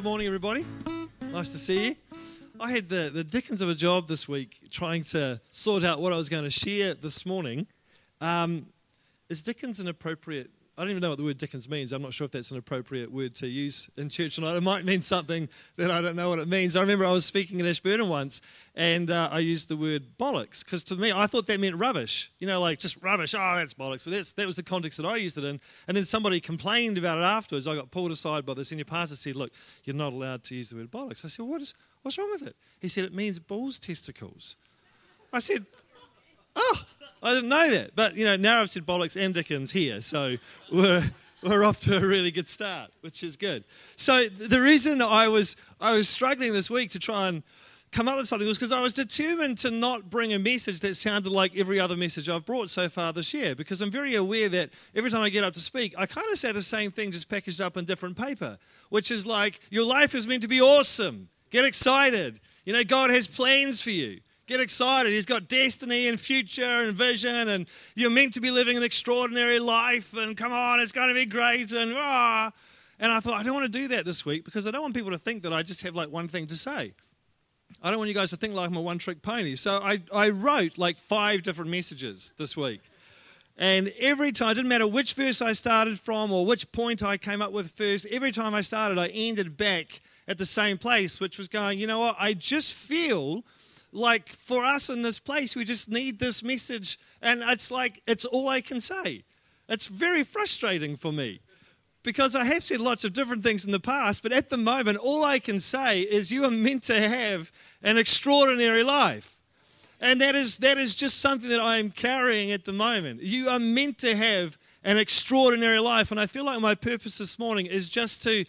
Good morning, everybody. Nice to see you. I had the dickens of a job this week trying to sort out what I was going to share this morning. Is dickens an appropriate... I don't even know what the word dickens means. I'm not sure if that's an appropriate word to use in church tonight. It might mean something that I don't know what it means. I remember I was speaking in Ashburton once, and I used the word bollocks, because to me, I thought that meant rubbish. You know, like just rubbish. Oh, that's bollocks. But that was the context that I used it in. And then somebody complained about it afterwards. I got pulled aside by the senior pastor, said, "Look, you're not allowed to use the word bollocks." I said, "What's wrong with it?" He said, "It means bull's testicles." I said, "Oh, I didn't know that." But, you know, now I've said bollocks and dickens here, so we're off to a really good start, which is good. So the reason I was struggling this week to try and come up with something was because I was determined to not bring a message that sounded like every other message I've brought so far this year, because I'm very aware that every time I get up to speak, I kind of say the same thing, just packaged up in different paper, which is like, your life is meant to be awesome. Get excited. You know, God has plans for you. Get excited. He's got destiny and future and vision, and you're meant to be living an extraordinary life, and come on, it's going to be great, and ah. And I thought, I don't want to do that this week, because I don't want people to think that I just have like one thing to say. I don't want you guys to think like I'm a one-trick pony. So I wrote like 5 different messages this week. And every time, it didn't matter which verse I started from or which point I came up with first, every time I started, I ended back at the same place, which was going, you know what, I just feel... like, for us in this place, we just need this message, and it's like, it's all I can say. It's very frustrating for me, because I have said lots of different things in the past, but at the moment, all I can say is you are meant to have an extraordinary life. And that is just something that I am carrying at the moment. You are meant to have an extraordinary life, and I feel like my purpose this morning is just to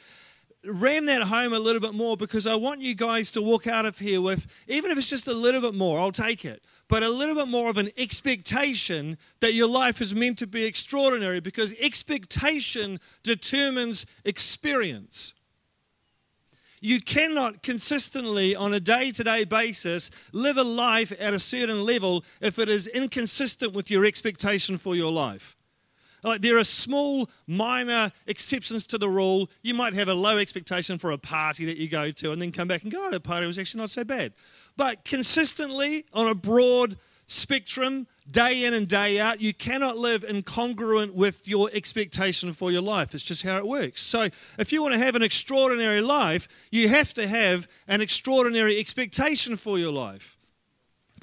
ram that home a little bit more, because I want you guys to walk out of here with, even if it's just a little bit more, I'll take it, but a little bit more of an expectation that your life is meant to be extraordinary, because expectation determines experience. You cannot consistently, on a day-to-day basis, live a life at a certain level if it is inconsistent with your expectation for your life. Like, there are small, minor exceptions to the rule. You might have a low expectation for a party that you go to and then come back and go, "Oh, that party was actually not so bad." But consistently, on a broad spectrum, day in and day out, you cannot live incongruent with your expectation for your life. It's just how it works. So if you want to have an extraordinary life, you have to have an extraordinary expectation for your life.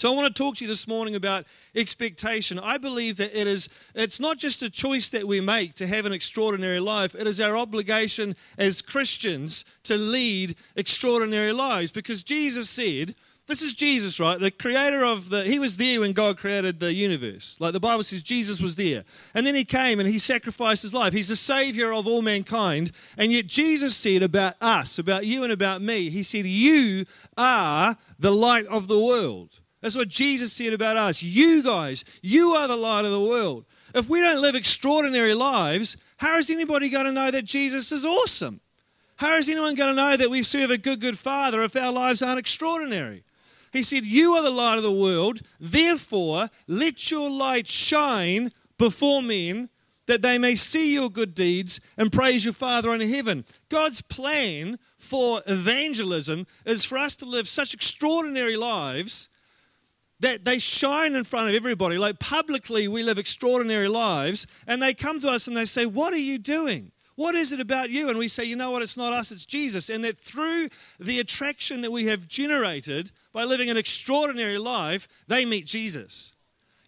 So I want to talk to you this morning about expectation. I believe that it's not just a choice that we make to have an extraordinary life. It is our obligation as Christians to lead extraordinary lives, because Jesus said, this is Jesus, right? The creator he was there when God created the universe. Like, the Bible says Jesus was there. And then he came and he sacrificed his life. He's the savior of all mankind. And yet Jesus said about us, about you and about me, he said, "You are the light of the world." That's what Jesus said about us. You guys, you are the light of the world. If we don't live extraordinary lives, how is anybody going to know that Jesus is awesome? How is anyone going to know that we serve a good, good Father if our lives aren't extraordinary? He said, "You are the light of the world, therefore let your light shine before men, that they may see your good deeds and praise your Father in heaven." God's plan for evangelism is for us to live such extraordinary lives that they shine in front of everybody. Like, publicly, we live extraordinary lives, and they come to us and they say, "What are you doing? What is it about you?" And we say, "You know what, it's not us, it's Jesus." And that through the attraction that we have generated by living an extraordinary life, they meet Jesus.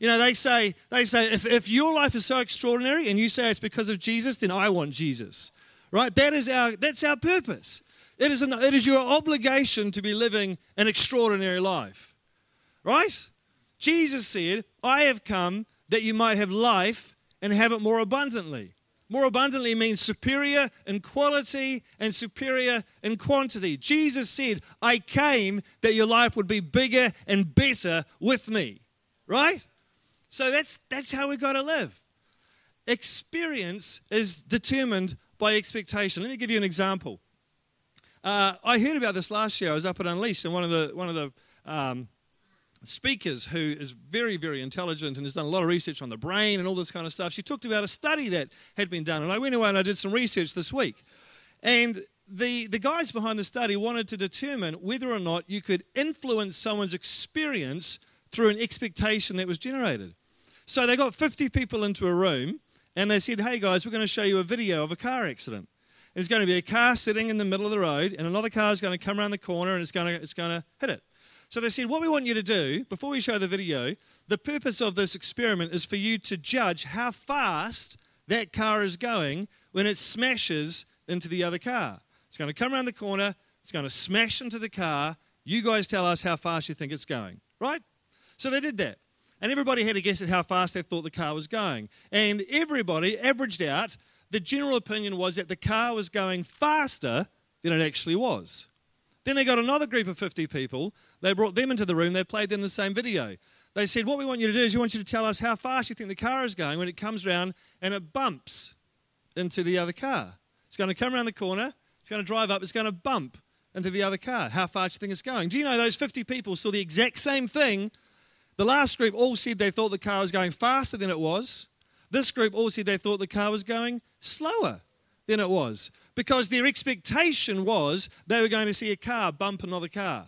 You know, they say, if your life is so extraordinary and you say it's because of Jesus, then I want Jesus, right? That's our purpose. It is your obligation to be living an extraordinary life. Right? Jesus said, "I have come that you might have life and have it more abundantly." More abundantly means superior in quality and superior in quantity. Jesus said, "I came that your life would be bigger and better with me." Right? So that's how we got to live. Experience is determined by expectation. Let me give you an example. I heard about this last year. I was up at Unleashed, and one of the speakers who is very, very intelligent and has done a lot of research on the brain and all this kind of stuff, she talked about a study that had been done. And I went away and I did some research this week. And the guys behind the study wanted to determine whether or not you could influence someone's experience through an expectation that was generated. So they got 50 people into a room and they said, hey guys, we're going to show you a video of a car accident. There's going to be a car sitting in the middle of the road and another car is going to come around the corner and it's going to hit it. So they said, what we want you to do, before we show the video, the purpose of this experiment is for you to judge how fast that car is going when it smashes into the other car. It's going to come around the corner, it's going to smash into the car, you guys tell us how fast you think it's going, right? So they did that. And everybody had a guess at how fast they thought the car was going. And everybody averaged out, the general opinion was that the car was going faster than it actually was. Then they got another group of 50 people, they brought them into the room, they played them the same video. They said, what we want you to do is we want you to tell us how fast you think the car is going when it comes around and it bumps into the other car. It's going to come around the corner, it's going to drive up, it's going to bump into the other car. How fast do you think it's going? Do you know those 50 people saw the exact same thing? The last group all said they thought the car was going faster than it was. This group all said they thought the car was going slower than it was because their expectation was they were going to see a car bump another car.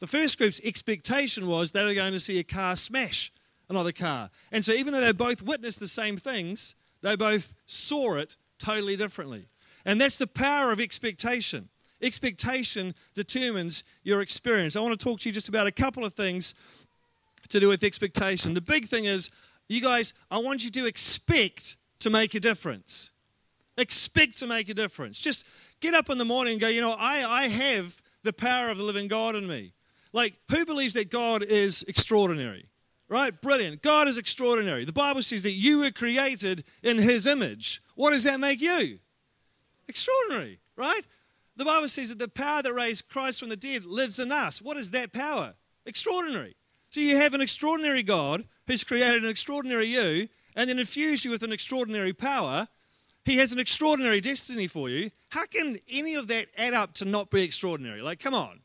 The first group's expectation was they were going to see a car smash another car. And so even though they both witnessed the same things, they both saw it totally differently. And that's the power of expectation. Expectation determines your experience. I want to talk to you just about a couple of things to do with expectation. The big thing is, you guys, I want you to expect to make a difference. Expect to make a difference. Just get up in the morning and go, you know, I have the power of the living God in me. Like, who believes that God is extraordinary? Right? Brilliant. God is extraordinary. The Bible says that you were created in His image. What does that make you? Extraordinary, right? The Bible says that the power that raised Christ from the dead lives in us. What is that power? Extraordinary. So you have an extraordinary God who's created an extraordinary you and then infused you with an extraordinary power. He has an extraordinary destiny for you. How can any of that add up to not be extraordinary? Like, come on.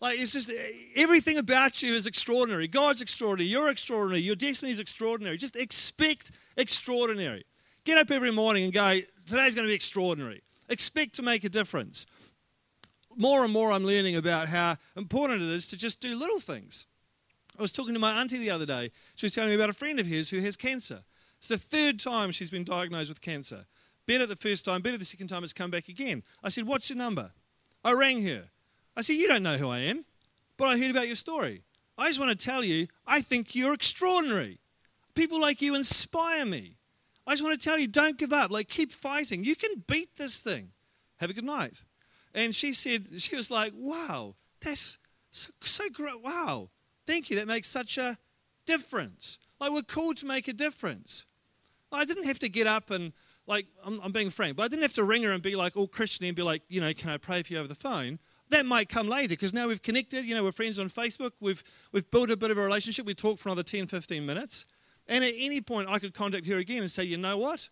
Like, it's just everything about you is extraordinary. God's extraordinary. You're extraordinary. Your destiny is extraordinary. Just expect extraordinary. Get up every morning and go, today's going to be extraordinary. Expect to make a difference. More and more I'm learning about how important it is to just do little things. I was talking to my auntie the other day. She was telling me about a friend of hers who has cancer. It's the third time she's been diagnosed with cancer. Better the first time, better the second time, it's come back again. I said, what's your number? I rang her. I said, you don't know who I am, but I heard about your story. I just want to tell you, I think you're extraordinary. People like you inspire me. I just want to tell you, don't give up. Like, keep fighting. You can beat this thing. Have a good night. And she said, she was like, wow, that's so great. Wow, thank you. That makes such a difference. Like, we're called to make a difference. I didn't have to get up and, like, I'm being frank, but I didn't have to ring her and be like all Christian and be like, you know, can I pray for you over the phone? That might come later because now we've connected. You know, we're friends on Facebook. We've built a bit of a relationship. We talk for another 10, 15 minutes. And at any point, I could contact her again and say, you know what?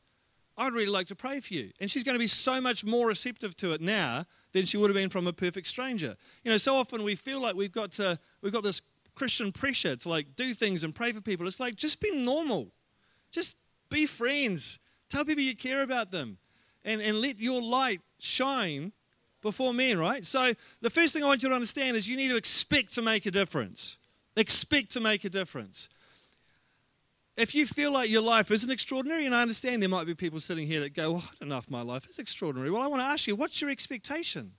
I'd really like to pray for you. And she's going to be so much more receptive to it now than she would have been from a perfect stranger. You know, so often we feel like we've got this Christian pressure to, like, do things and pray for people. It's like, just be normal. Just be friends. Tell people you care about them. And let your light shine before men, right? So the first thing I want you to understand is you need to expect to make a difference. Expect to make a difference. If you feel like your life isn't extraordinary, and I understand there might be people sitting here that go, well, I don't know if my life is extraordinary. Well, I want to ask you, what's your expectation?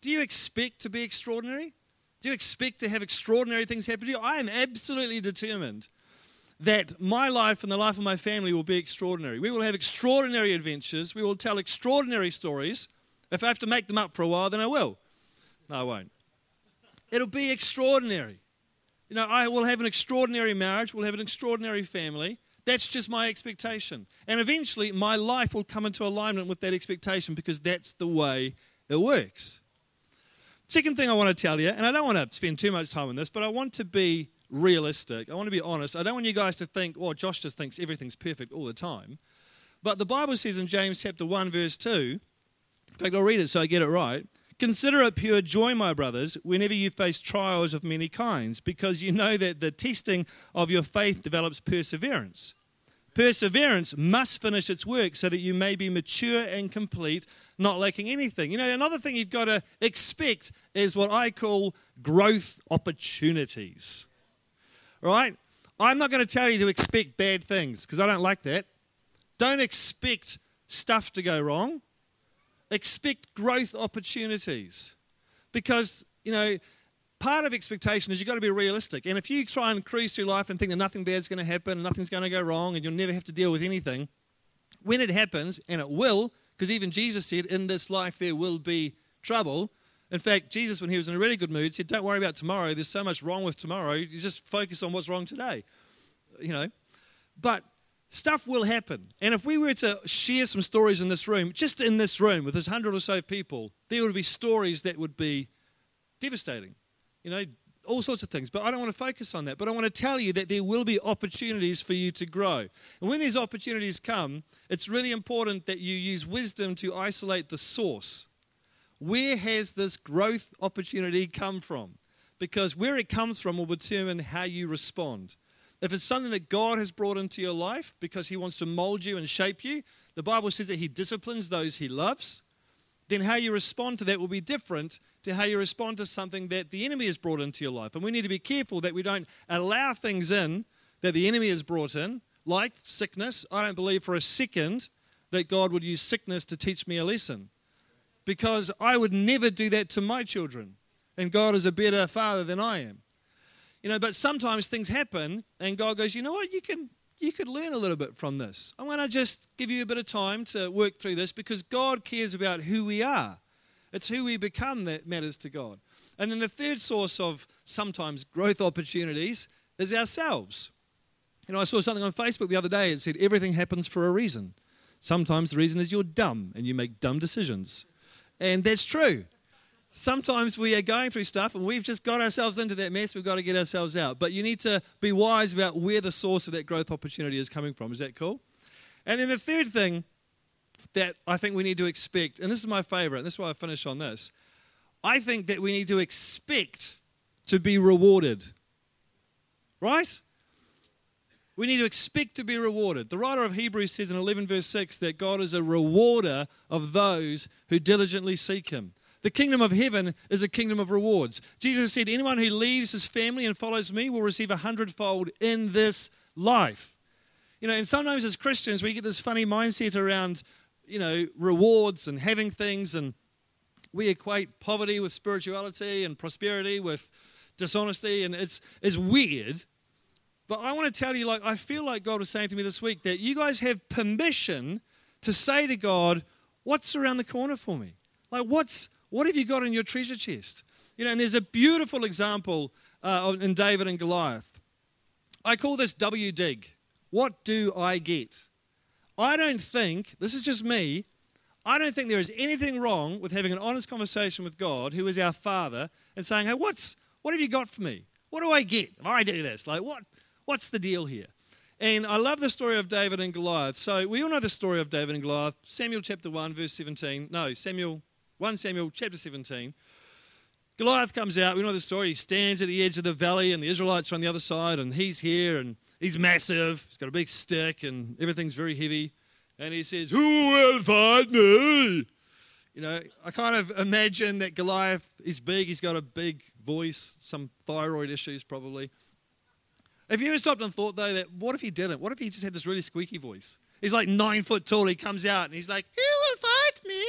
Do you expect to be extraordinary? Do you expect to have extraordinary things happen to you? I am absolutely determined that my life and the life of my family will be extraordinary. We will have extraordinary adventures. We will tell extraordinary stories. If I have to make them up for a while, then I will. No, I won't. It'll be extraordinary. You know, I will have an extraordinary marriage, we'll have an extraordinary family. That's just my expectation. And eventually, my life will come into alignment with that expectation because that's the way it works. Second thing I want to tell you, and I don't want to spend too much time on this, but I want to be realistic. I want to be honest. I don't want you guys to think, well, Josh just thinks everything's perfect all the time. But the Bible says in James chapter 1, verse 2, in fact, I'll read it so I get it right. Consider it pure joy, my brothers, whenever you face trials of many kinds, because you know that the testing of your faith develops perseverance. Perseverance must finish its work so that you may be mature and complete, not lacking anything. You know, another thing you've got to expect is what I call growth opportunities, right? I'm not going to tell you to expect bad things because I don't like that. Don't expect stuff to go wrong. Expect growth opportunities because, you know, part of expectation is you've got to be realistic. And if you try and cruise through life and think that nothing bad's going to happen and nothing's going to go wrong and you'll never have to deal with anything, when it happens, and it will, because even Jesus said, in this life there will be trouble. In fact, Jesus, when he was in a really good mood, said, don't worry about tomorrow. There's so much wrong with tomorrow. You just focus on what's wrong today, you know. But stuff will happen. And if we were to share some stories in this room, just in this room with this 100 or so people, there would be stories that would be devastating. You know, all sorts of things. But I don't want to focus on that. But I want to tell you that there will be opportunities for you to grow. And when these opportunities come, it's really important that you use wisdom to isolate the source. Where has this growth opportunity come from? Because where it comes from will determine how you respond. If it's something that God has brought into your life because he wants to mold you and shape you, the Bible says that he disciplines those he loves, then how you respond to that will be different to how you respond to something that the enemy has brought into your life. And we need to be careful that we don't allow things in that the enemy has brought in, like sickness. I don't believe for a second that God would use sickness to teach me a lesson, because I would never do that to my children, and God is a better father than I am. You know, but sometimes things happen, and God goes, you know what, you could learn a little bit from this. I'm going to just give you a bit of time to work through this, because God cares about who we are. It's who we become that matters to God. And then the third source of sometimes growth opportunities is ourselves. You know, I saw something on Facebook the other day. It said, everything happens for a reason. Sometimes the reason is you're dumb and you make dumb decisions. And that's true. Sometimes we are going through stuff and we've just got ourselves into that mess. We've got to get ourselves out. But you need to be wise about where the source of that growth opportunity is coming from. Is that cool? And then the third thing that I think we need to expect, and this is my favorite, and this is why I finish on this, I think that we need to expect to be rewarded. Right? We need to expect to be rewarded. The writer of Hebrews says in 11 verse 6 that God is a rewarder of those who diligently seek him. The kingdom of heaven is a kingdom of rewards. Jesus said, anyone who leaves his family and follows me will receive 100-fold in this life. You know, and sometimes as Christians, we get this funny mindset around, you know, rewards and having things, and we equate poverty with spirituality and prosperity with dishonesty, and it's weird. But I want to tell you, like, I feel like God was saying to me this week that you guys have permission to say to God, what's around the corner for me? Like, what have you got in your treasure chest? You know, and there's a beautiful example in David and Goliath. I call this WDIG. What do I get? I don't think, this is just me, I don't think there is anything wrong with having an honest conversation with God, who is our Father, and saying, hey, what have you got for me? What do I get if I do this? Like, what's the deal here? And I love the story of David and Goliath. So we all know the story of David and Goliath. Samuel 1 Samuel chapter 17. Goliath comes out. We know the story. He stands at the edge of the valley and the Israelites are on the other side, and he's here and he's massive. He's got a big stick and everything's very heavy. And he says, who will fight me? You know, I kind of imagine that Goliath is big. He's got a big voice, some thyroid issues probably. Have you ever stopped and thought, though, that what if he didn't? What if he just had this really squeaky voice? He's like 9 foot tall. He comes out and he's like, who will fight me?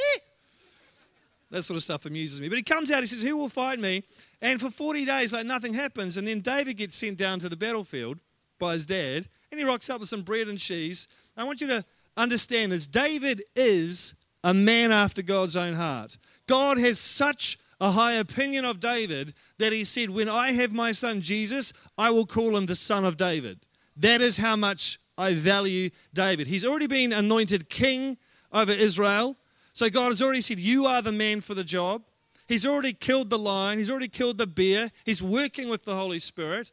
That sort of stuff amuses me. But he comes out, he says, who will fight me? And for 40 days, like, nothing happens. And then David gets sent down to the battlefield by his dad, and he rocks up with some bread and cheese. I want you to understand this. David is a man after God's own heart. God has such a high opinion of David that he said, when I have my son Jesus, I will call him the Son of David. That is how much I value David. He's already been anointed king over Israel. So God has already said, you are the man for the job. He's already killed the lion. He's already killed the bear. He's working with the Holy Spirit.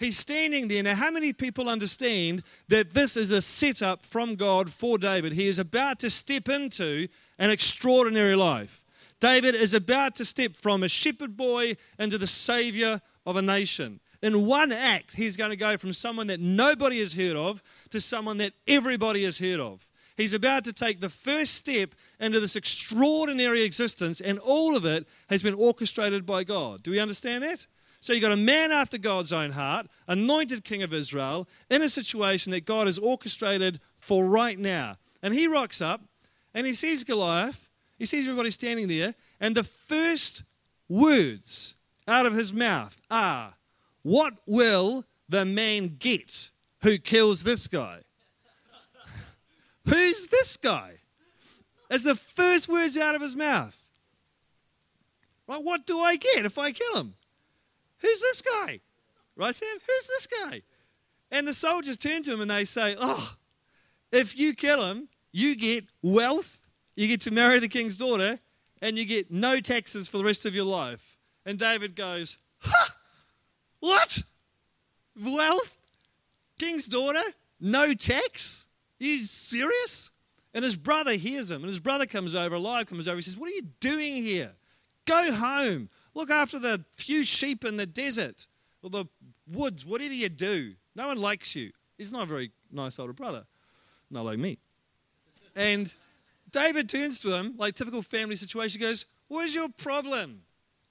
He's standing there. Now, how many people understand that this is a setup from God for David? He is about to step into an extraordinary life. David is about to step from a shepherd boy into the savior of a nation. In one act, he's going to go from someone that nobody has heard of to someone that everybody has heard of. He's about to take the first step into this extraordinary existence, and all of it has been orchestrated by God. Do we understand that? So you've got a man after God's own heart, anointed king of Israel, in a situation that God has orchestrated for right now. And he rocks up, and he sees Goliath, he sees everybody standing there, and the first words out of his mouth are, "What will the man get who kills this guy?" Who's this guy? That's the first words out of his mouth. Right, what do I get if I kill him? Who's this guy? Right, Sam? Who's this guy? And the soldiers turn to him and they say, "Oh, if you kill him, you get wealth, you get to marry the king's daughter, and you get no taxes for the rest of your life." And David goes, "Ha! What? Wealth? King's daughter? No tax? Are you serious?" And his brother hears him, and his brother comes over, Eliab comes over, he says, "What are you doing here? Go home. Look after the few sheep in the desert or the woods, whatever you do. No one likes you." He's not a very nice older brother. Not like me. And David turns to him, like typical family situation, goes, "What is your problem?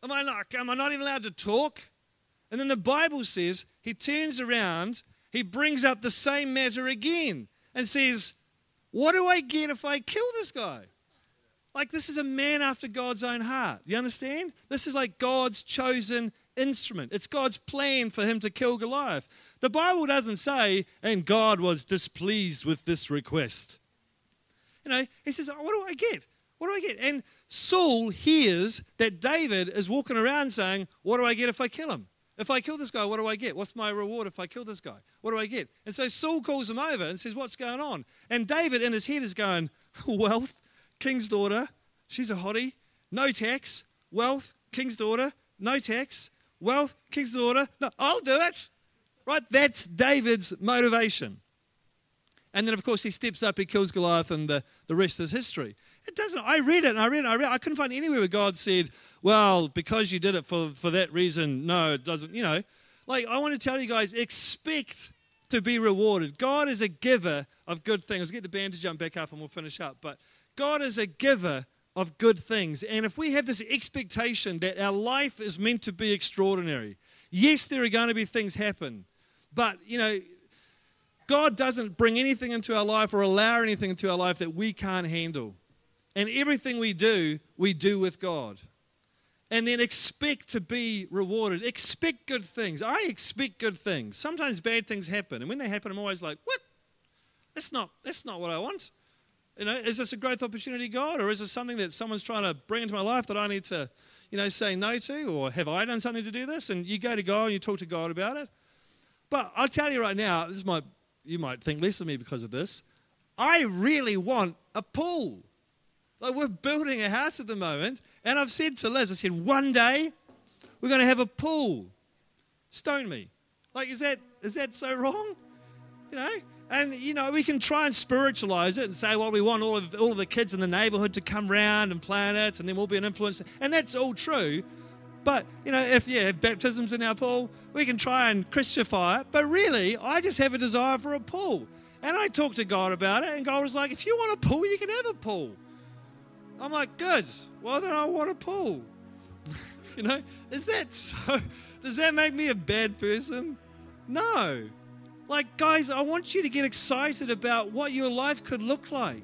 Am I not even allowed to talk?" And then the Bible says he turns around, he brings up the same matter again and says, "What do I get if I kill this guy?" Like, this is a man after God's own heart. You understand? This is like God's chosen instrument. It's God's plan for him to kill Goliath. The Bible doesn't say, "And God was displeased with this request." You know, he says, "What do I get? What do I get?" And Saul hears that David is walking around saying, "What do I get if I kill him? If I kill this guy, what do I get? What's my reward if I kill this guy? What do I get?" And so Saul calls him over and says, "What's going on?" And David in his head is going, "Wealth, king's daughter, she's a hottie, no tax, wealth, king's daughter, no tax, wealth, king's daughter, no, I'll do it." Right, that's David's motivation. And then, of course, he steps up, he kills Goliath, and the rest is history. I read it. I couldn't find anywhere where God said, "Well, because you did it for that reason, no, it doesn't." You know, like, I want to tell you guys, expect to be rewarded. God is a giver of good things. I'll get the band to jump back up and we'll finish up. But God is a giver of good things. And if we have this expectation that our life is meant to be extraordinary, yes, there are going to be things happen. But, you know, God doesn't bring anything into our life or allow anything into our life that we can't handle. And everything we do with God. And then expect to be rewarded. Expect good things. I expect good things. Sometimes bad things happen. And when they happen, I'm always like, "What? That's not what I want. You know, is this a growth opportunity, God? Or is this something that someone's trying to bring into my life that I need to, you know, say no to? Or have I done something to do this?" And you go to God and you talk to God about it. But I'll tell you right now, you might think less of me because of this. I really want a pool. Like, we're building a house at the moment, and I've said to Liz, I said, "One day we're going to have a pool." Stone me. Like, is that so wrong? You know? And, you know, we can try and spiritualize it and say, "Well, we want all of the kids in the neighborhood to come round and play in it, and then we'll be an influence." And that's all true. But, you know, if baptism's in our pool, we can try and Christify it. But really, I just have a desire for a pool. And I talked to God about it, and God was like, "If you want a pool, you can have a pool." I'm like, "Good. Well, then I want a pool." You know, does that make me a bad person? No. Like, guys, I want you to get excited about what your life could look like.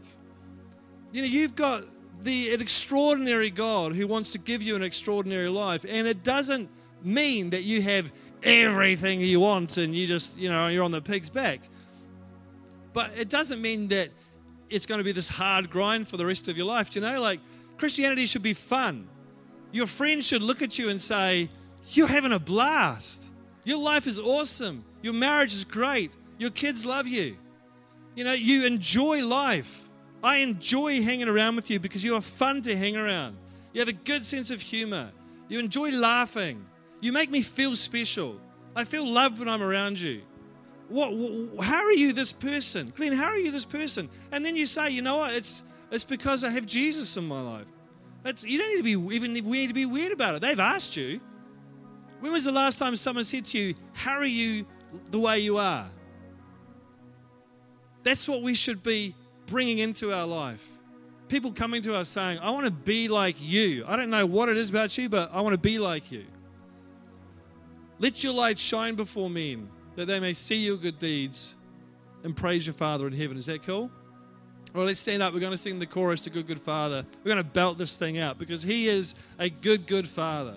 You know, you've got an extraordinary God who wants to give you an extraordinary life. And it doesn't mean that you have everything you want and you just, you know, you're on the pig's back. But it doesn't mean that it's going to be this hard grind for the rest of your life. Do you know, like, Christianity should be fun. Your friends should look at you and say, "You're having a blast. Your life is awesome. Your marriage is great. Your kids love you. You know, you enjoy life. I enjoy hanging around with you because you are fun to hang around. You have a good sense of humor. You enjoy laughing. You make me feel special. I feel loved when I'm around you. How are you this person? Glenn, how are you this person?" And then you say, "You know what, it's because I have Jesus in my life." You don't need to be weird about it. They've asked you. When was the last time someone said to you, "Hurry you the way you are"? That's what we should be bringing into our life. People coming to us saying, "I want to be like you. I don't know what it is about you, but I want to be like you. Let your light shine before men, that they may see your good deeds and praise your Father in heaven." Is that cool? Well, let's stand up. We're going to sing the chorus to Good, Good Father. We're going to belt this thing out because He is a good, good Father.